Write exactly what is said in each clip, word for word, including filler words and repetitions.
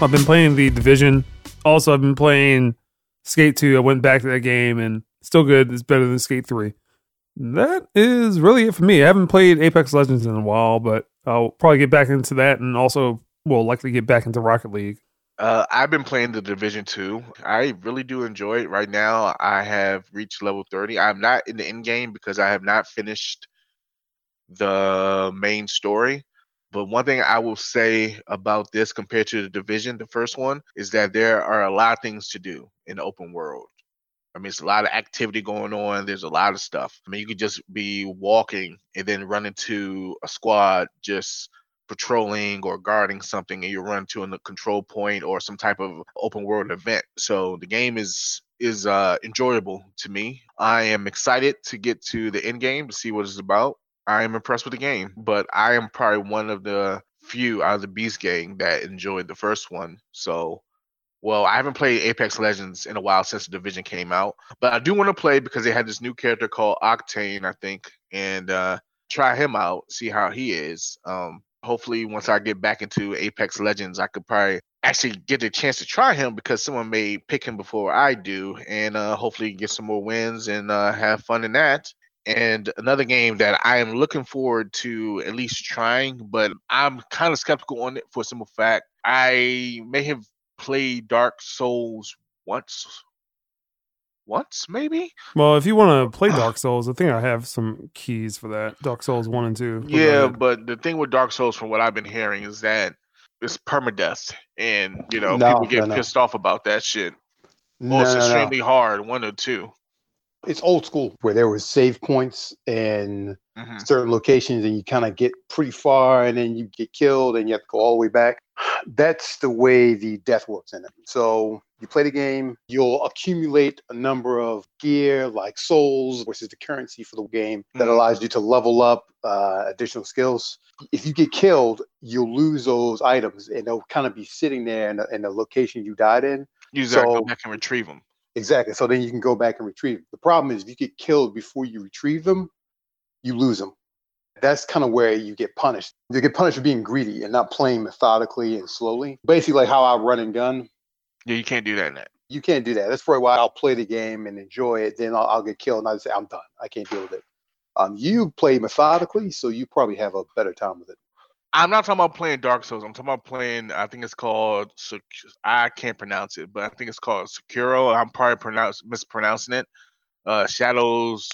I've been playing The Division. Also, I've been playing Skate two. I went back to that game, and still good. It's better than Skate three. That is really it for me. I haven't played Apex Legends in a while, but I'll probably get back into that, and also will likely get back into Rocket League. Uh, I've been playing The Division two. I really do enjoy it. Right now, I have reached level thirty. I'm not in the end game because I have not finished the main story. But one thing I will say about this compared to The Division, the first one, is that there are a lot of things to do in the open world. I mean, it's a lot of activity going on. There's a lot of stuff. I mean, you could just be walking and then run into a squad just patrolling or guarding something, and you run to a control point or some type of open world event. So the game is is uh, enjoyable to me. I am excited to get to the end game to see what it's about. I am impressed with the game, but I am probably one of the few out of the Beast gang that enjoyed the first one. So, well, I haven't played Apex Legends in a while since The Division came out, but I do want to play because they had this new character called Octane, I think, and uh, try him out, see how he is. Um, Hopefully, once I get back into Apex Legends, I could probably actually get a chance to try him because someone may pick him before I do, and uh, hopefully get some more wins and uh, have fun in that. And another game that I am looking forward to at least trying, but I'm kind of skeptical on it for a simple fact. I may have played Dark Souls once. Once, maybe? Well, if you want to play Dark Souls, I think I have some keys for that. Dark Souls one and two. Yeah, but the thing with Dark Souls, from what I've been hearing, is that it's permadeath. And, you know, no, people get no, pissed no. off about that shit. No, well, it's no, extremely no. hard, one or two. It's old school, where there was save points and mm-hmm. certain locations, and you kind of get pretty far, and then you get killed, and you have to go all the way back. That's the way the death works in it. So you play the game, you'll accumulate a number of gear, like souls, which is the currency for the game, mm-hmm. that allows you to level up uh, additional skills. If you get killed, you'll lose those items, and they'll kind of be sitting there in the, in the location you died in. You so, go back and retrieve them. Exactly. So then you can go back and retrieve them. The problem is, if you get killed before you retrieve them, you lose them. That's kind of where you get punished. You get punished for being greedy and not playing methodically and slowly. Basically, like how I run and gun. Yeah, you can't do that in that. You can't do that. That's probably why I'll play the game and enjoy it. Then I'll, I'll get killed and I'll just say, I'm done. I can't deal with it. Um, you play methodically, so you probably have a better time with it. I'm not talking about playing Dark Souls. I'm talking about playing, I think it's called, I can't pronounce it, but I think it's called Sekiro. I'm probably pronounce, mispronouncing it. Uh, Shadows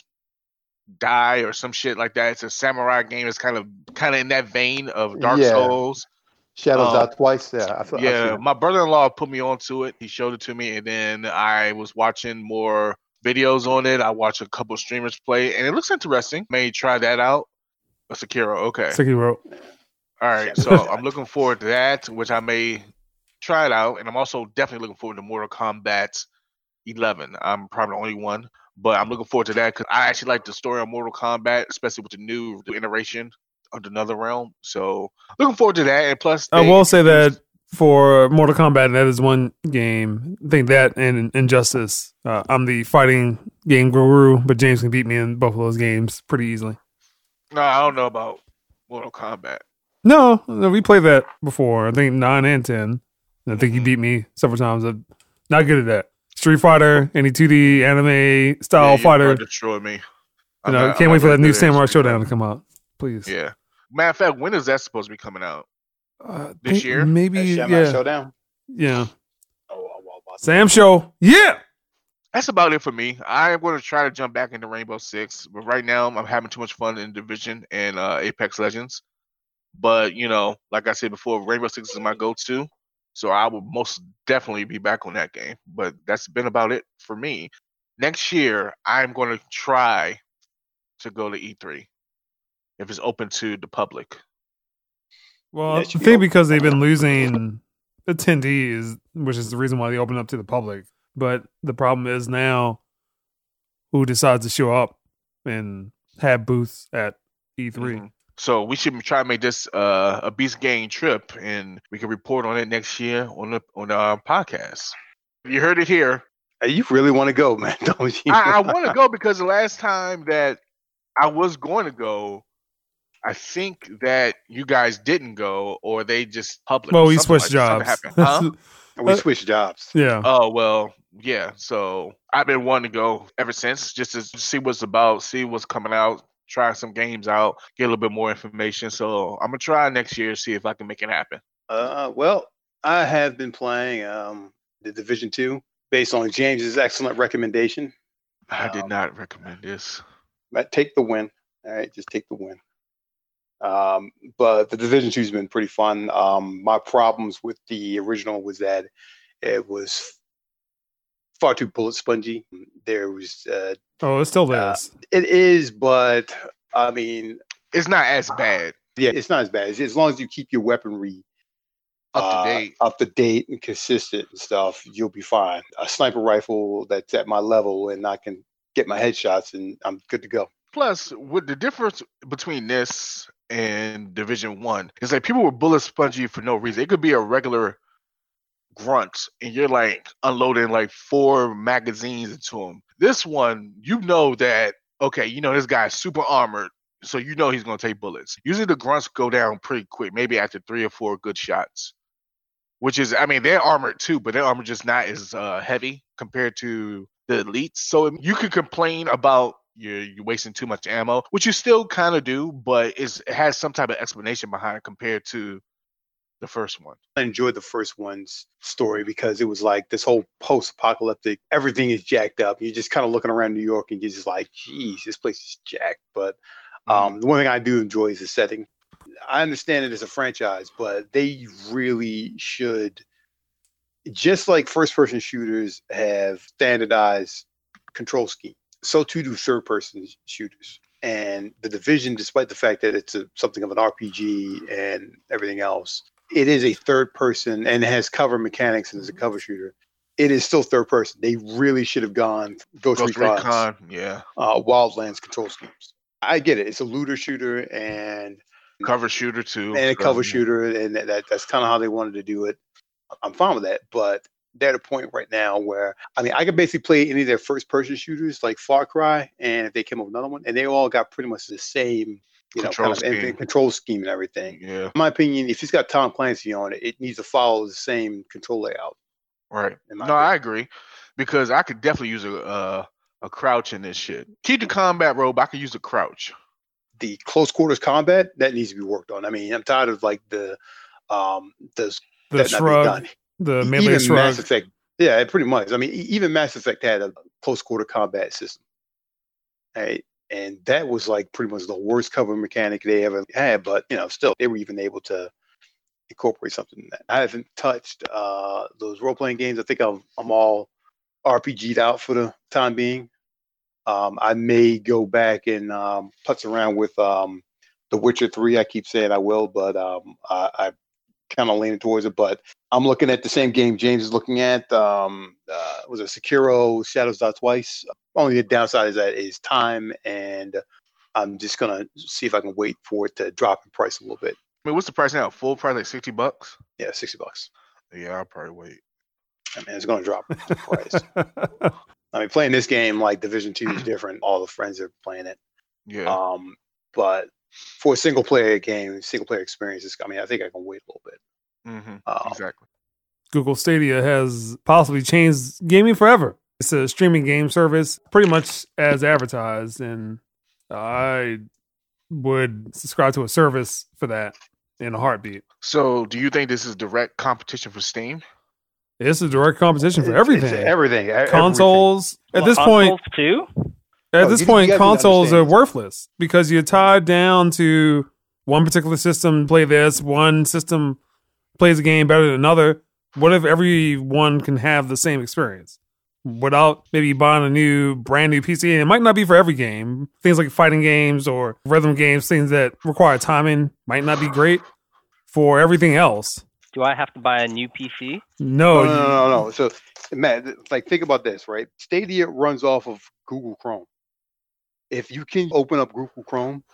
Die or some shit like that. It's a samurai game. It's kind of kind of in that vein of Dark yeah. Souls. Shadows um, Die Twice. Yeah, I thought, yeah. I my brother-in-law put me onto it. He showed it to me, and then I was watching more videos on it. I watched a couple streamers play, and it looks interesting. May try that out. Uh, Sekiro, okay. Sekiro. All right, so I'm looking forward to that, which I may try it out. And I'm also definitely looking forward to Mortal Kombat eleven. I'm probably the only one, but I'm looking forward to that because I actually like the story of Mortal Kombat, especially with the new iteration of the Netherrealm. So looking forward to that. And plus, I will say that for Mortal Kombat, that is one game. I think that and Injustice. Uh, I'm the fighting game guru, but James can beat me in both of those games pretty easily. No, I don't know about Mortal Kombat. No, no, we played that before. I think nine and ten. I think you beat me several times. I'm not good at that. Street Fighter, any two D anime style yeah, fighter. Destroy me. You know, not, can't I'm wait for that new Samurai Shodown to come out. Please. Yeah. Matter of fact, when is that supposed to be coming out? Uh, this year? Maybe. Samurai yeah. Showdown. Yeah. Oh, oh, oh, Sam Show. Yeah. That's about it for me. I am going to try to jump back into Rainbow Six, but right now I'm having too much fun in Division and uh, Apex Legends. But, you know, like I said before, Rainbow Six is my go-to. So I will most definitely be back on that game. But that's been about it for me. Next year, I'm going to try to go to E three if it's open to the public. Well, I think because they've been losing attendees, which is the reason why they opened up to the public. But the problem is now who decides to show up and have booths at E three. Mm-hmm. So we should try to make this uh, a Beast Gang trip, and we can report on it next year on the, on our podcast. You heard it here. Hey, you really want to go, man, don't you? I, I want to go because the last time that I was going to go, I think that you guys didn't go, or they just published. Well, we switched like jobs. Huh? We switched jobs. Yeah. Oh, well, yeah. So I've been wanting to go ever since, just to see what's about, see what's coming out, try some games out, get a little bit more information. So I'm going to try next year, see if I can make it happen. Uh, well, I have been playing um, The Division two based on James's excellent recommendation. I did um, not recommend this. But take the win. All right, just take the win. Um, but the Division two has been pretty fun. Um, my problems with the original was that it was far too bullet spongy. There was, uh, oh, it still uh, is. It is, but I mean, it's not as bad. Yeah, it's not as bad as, as long as you keep your weaponry up to date, uh, up to date and consistent and stuff. You'll be fine. A sniper rifle that's at my level, and I can get my headshots, and I'm good to go. Plus, with the difference between this and Division One, it's like people were bullet spongy for no reason. It could be a regular grunt, and you're like unloading like four magazines into them. This one, you know that, okay, you know this guy's super armored, so you know he's going to take bullets. Usually the grunts go down pretty quick, maybe after three or four good shots, which is, I mean, they're armored too, but their armor just not as uh, heavy compared to the elites. So you could complain about You're, you're wasting too much ammo, which you still kind of do, but it's, it has some type of explanation behind it compared to the first one. I enjoyed the first one's story because it was like this whole post-apocalyptic, everything is jacked up. You're just kind of looking around New York and you're just like, geez, this place is jacked. But um, mm-hmm. the one thing I do enjoy is the setting. I understand it as a franchise, but they really should, just like first-person shooters have standardized control schemes, so too do third-person shooters. And The Division, despite the fact that it's a, something of an R P G and everything else, it is a third-person and has cover mechanics and is a cover shooter. It is still third-person. They really should have gone Ghost Recon, yeah, uh, Wildlands control schemes. I get it. It's a looter shooter and cover shooter too, and a cover shooter, and that, that that's kind of how they wanted to do it. I'm fine with that, but they're at a point right now where, I mean, I could basically play any of their first-person shooters like Far Cry, and if they came up with another one, and they all got pretty much the same, you know, kind of infinite control scheme and everything. Yeah. In my opinion, if it's got Tom Clancy on it, it needs to follow the same control layout. Right. No, opinion. I agree, because I could definitely use a uh, a crouch in this shit. Keep the combat robe. I could use a crouch. The close quarters combat, that needs to be worked on. I mean, I'm tired of like the um the the shrug. The melee even shrug. Mass Effect, yeah, pretty much. I mean, even Mass Effect had a close quarter combat system, right? And that was like pretty much the worst cover mechanic they ever had. But you know, still, they were even able to incorporate something in that. I haven't touched uh, those role playing games. I think I'm, I'm all R P G'd out for the time being. Um, I may go back and um, putz around with um, The Witcher three. I keep saying I will, but um, I. I kind of leaning towards it, but I'm looking at the same game James is looking at. Um, uh, was it Sekiro, Shadows Die Twice? Only the downside is that is time, and I'm just going to see if I can wait for it to drop in price a little bit. I mean, what's the price now? Full price, like sixty bucks? Yeah, sixty bucks. Yeah, I'll probably wait. I mean, it's going to drop in price. I mean, playing this game, like Division two is different. All the friends are playing it. Yeah. Um, but for a single player game, single player experiences, I mean, I think I can wait a little bit. Mm-hmm. Uh, exactly. Google Stadia has possibly changed gaming forever. It's a streaming game service, pretty much as advertised, and I would subscribe to a service for that in a heartbeat. So, do you think this is direct competition for Steam? It's a direct competition for everything. It's everything. Consoles. Everything. At this point, too. At oh, this you, point, you consoles are worthless because you're tied down to one particular system play this, one system plays a game better than another. What if everyone can have the same experience without maybe buying a new, brand new P C? And it might not be for every game. Things like fighting games or rhythm games, things that require timing might not be great for everything else. Do I have to buy a new P C? No. No, no, no, no. So, Matt, like, think about this, right? Stadia runs off of Google Chrome. If you can open up Google Chrome,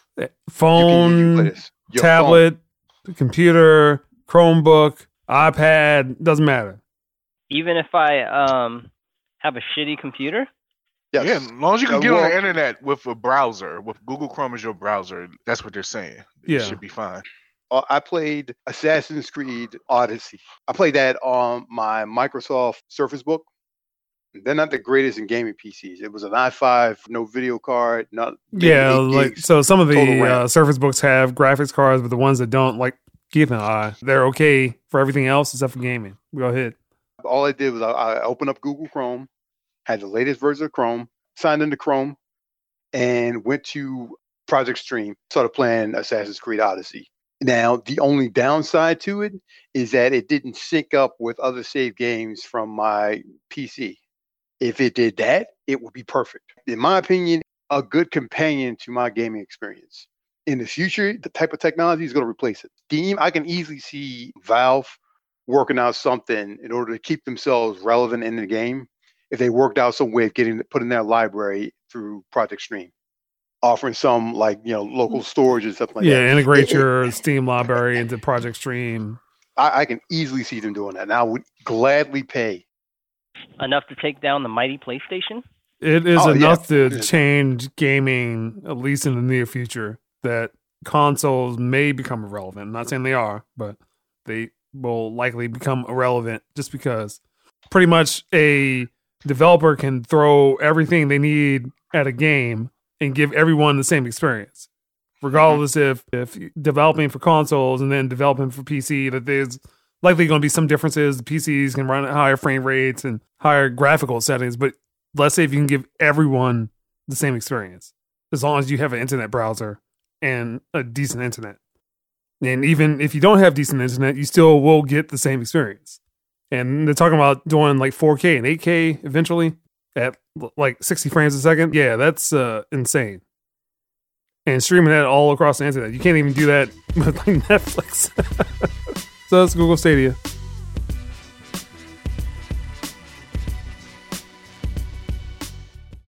phone, you can, you can tablet, phone. computer, Chromebook, iPad, doesn't matter. Even if I um, have a shitty computer? Yes. Yeah, as long as you can uh, get well, on the internet with a browser, with Google Chrome as your browser, that's what they're saying. Yeah. It should be fine. Uh, I played Assassin's Creed Odyssey. I played that on my Microsoft Surface Book. They're not the greatest in gaming P Cs. It was an i five, no video card. Not yeah, like so some of the uh, Surface Books have graphics cards, but the ones that don't, like, keep an eye. They're okay for everything else except for gaming. Go ahead. All I did was I, I opened up Google Chrome, had the latest version of Chrome, signed into Chrome, and went to Project Stream, started playing Assassin's Creed Odyssey. Now, the only downside to it is that it didn't sync up with other save games from my P C. If it did that, it would be perfect. In my opinion, a good companion to my gaming experience. In the future, the type of technology is going to replace it. Steam, I can easily see Valve working out something in order to keep themselves relevant in the game if they worked out some way of getting put in their library through Project Stream, offering some, like, you know, local storage and stuff like yeah, that. Yeah, integrate your Steam library into Project Stream. I, I can easily see them doing that, and I would gladly pay. Enough to take down the mighty PlayStation? It is oh, enough yeah. to change gaming, at least in the near future, that consoles may become irrelevant. I'm not saying they are, but they will likely become irrelevant just because pretty much a developer can throw everything they need at a game and give everyone the same experience. Regardless mm-hmm. if, if developing for consoles and then developing for P C, that there's likely going to be some differences. The P Cs can run at higher frame rates and higher graphical settings, but let's say if you can give everyone the same experience, as long as you have an internet browser and a decent internet. And even if you don't have decent internet, you still will get the same experience. And they're talking about doing like four K and eight K eventually at like sixty frames a second. Yeah, that's uh, insane. And streaming that all across the internet. You can't even do that with like Netflix. So that's Google Stadia.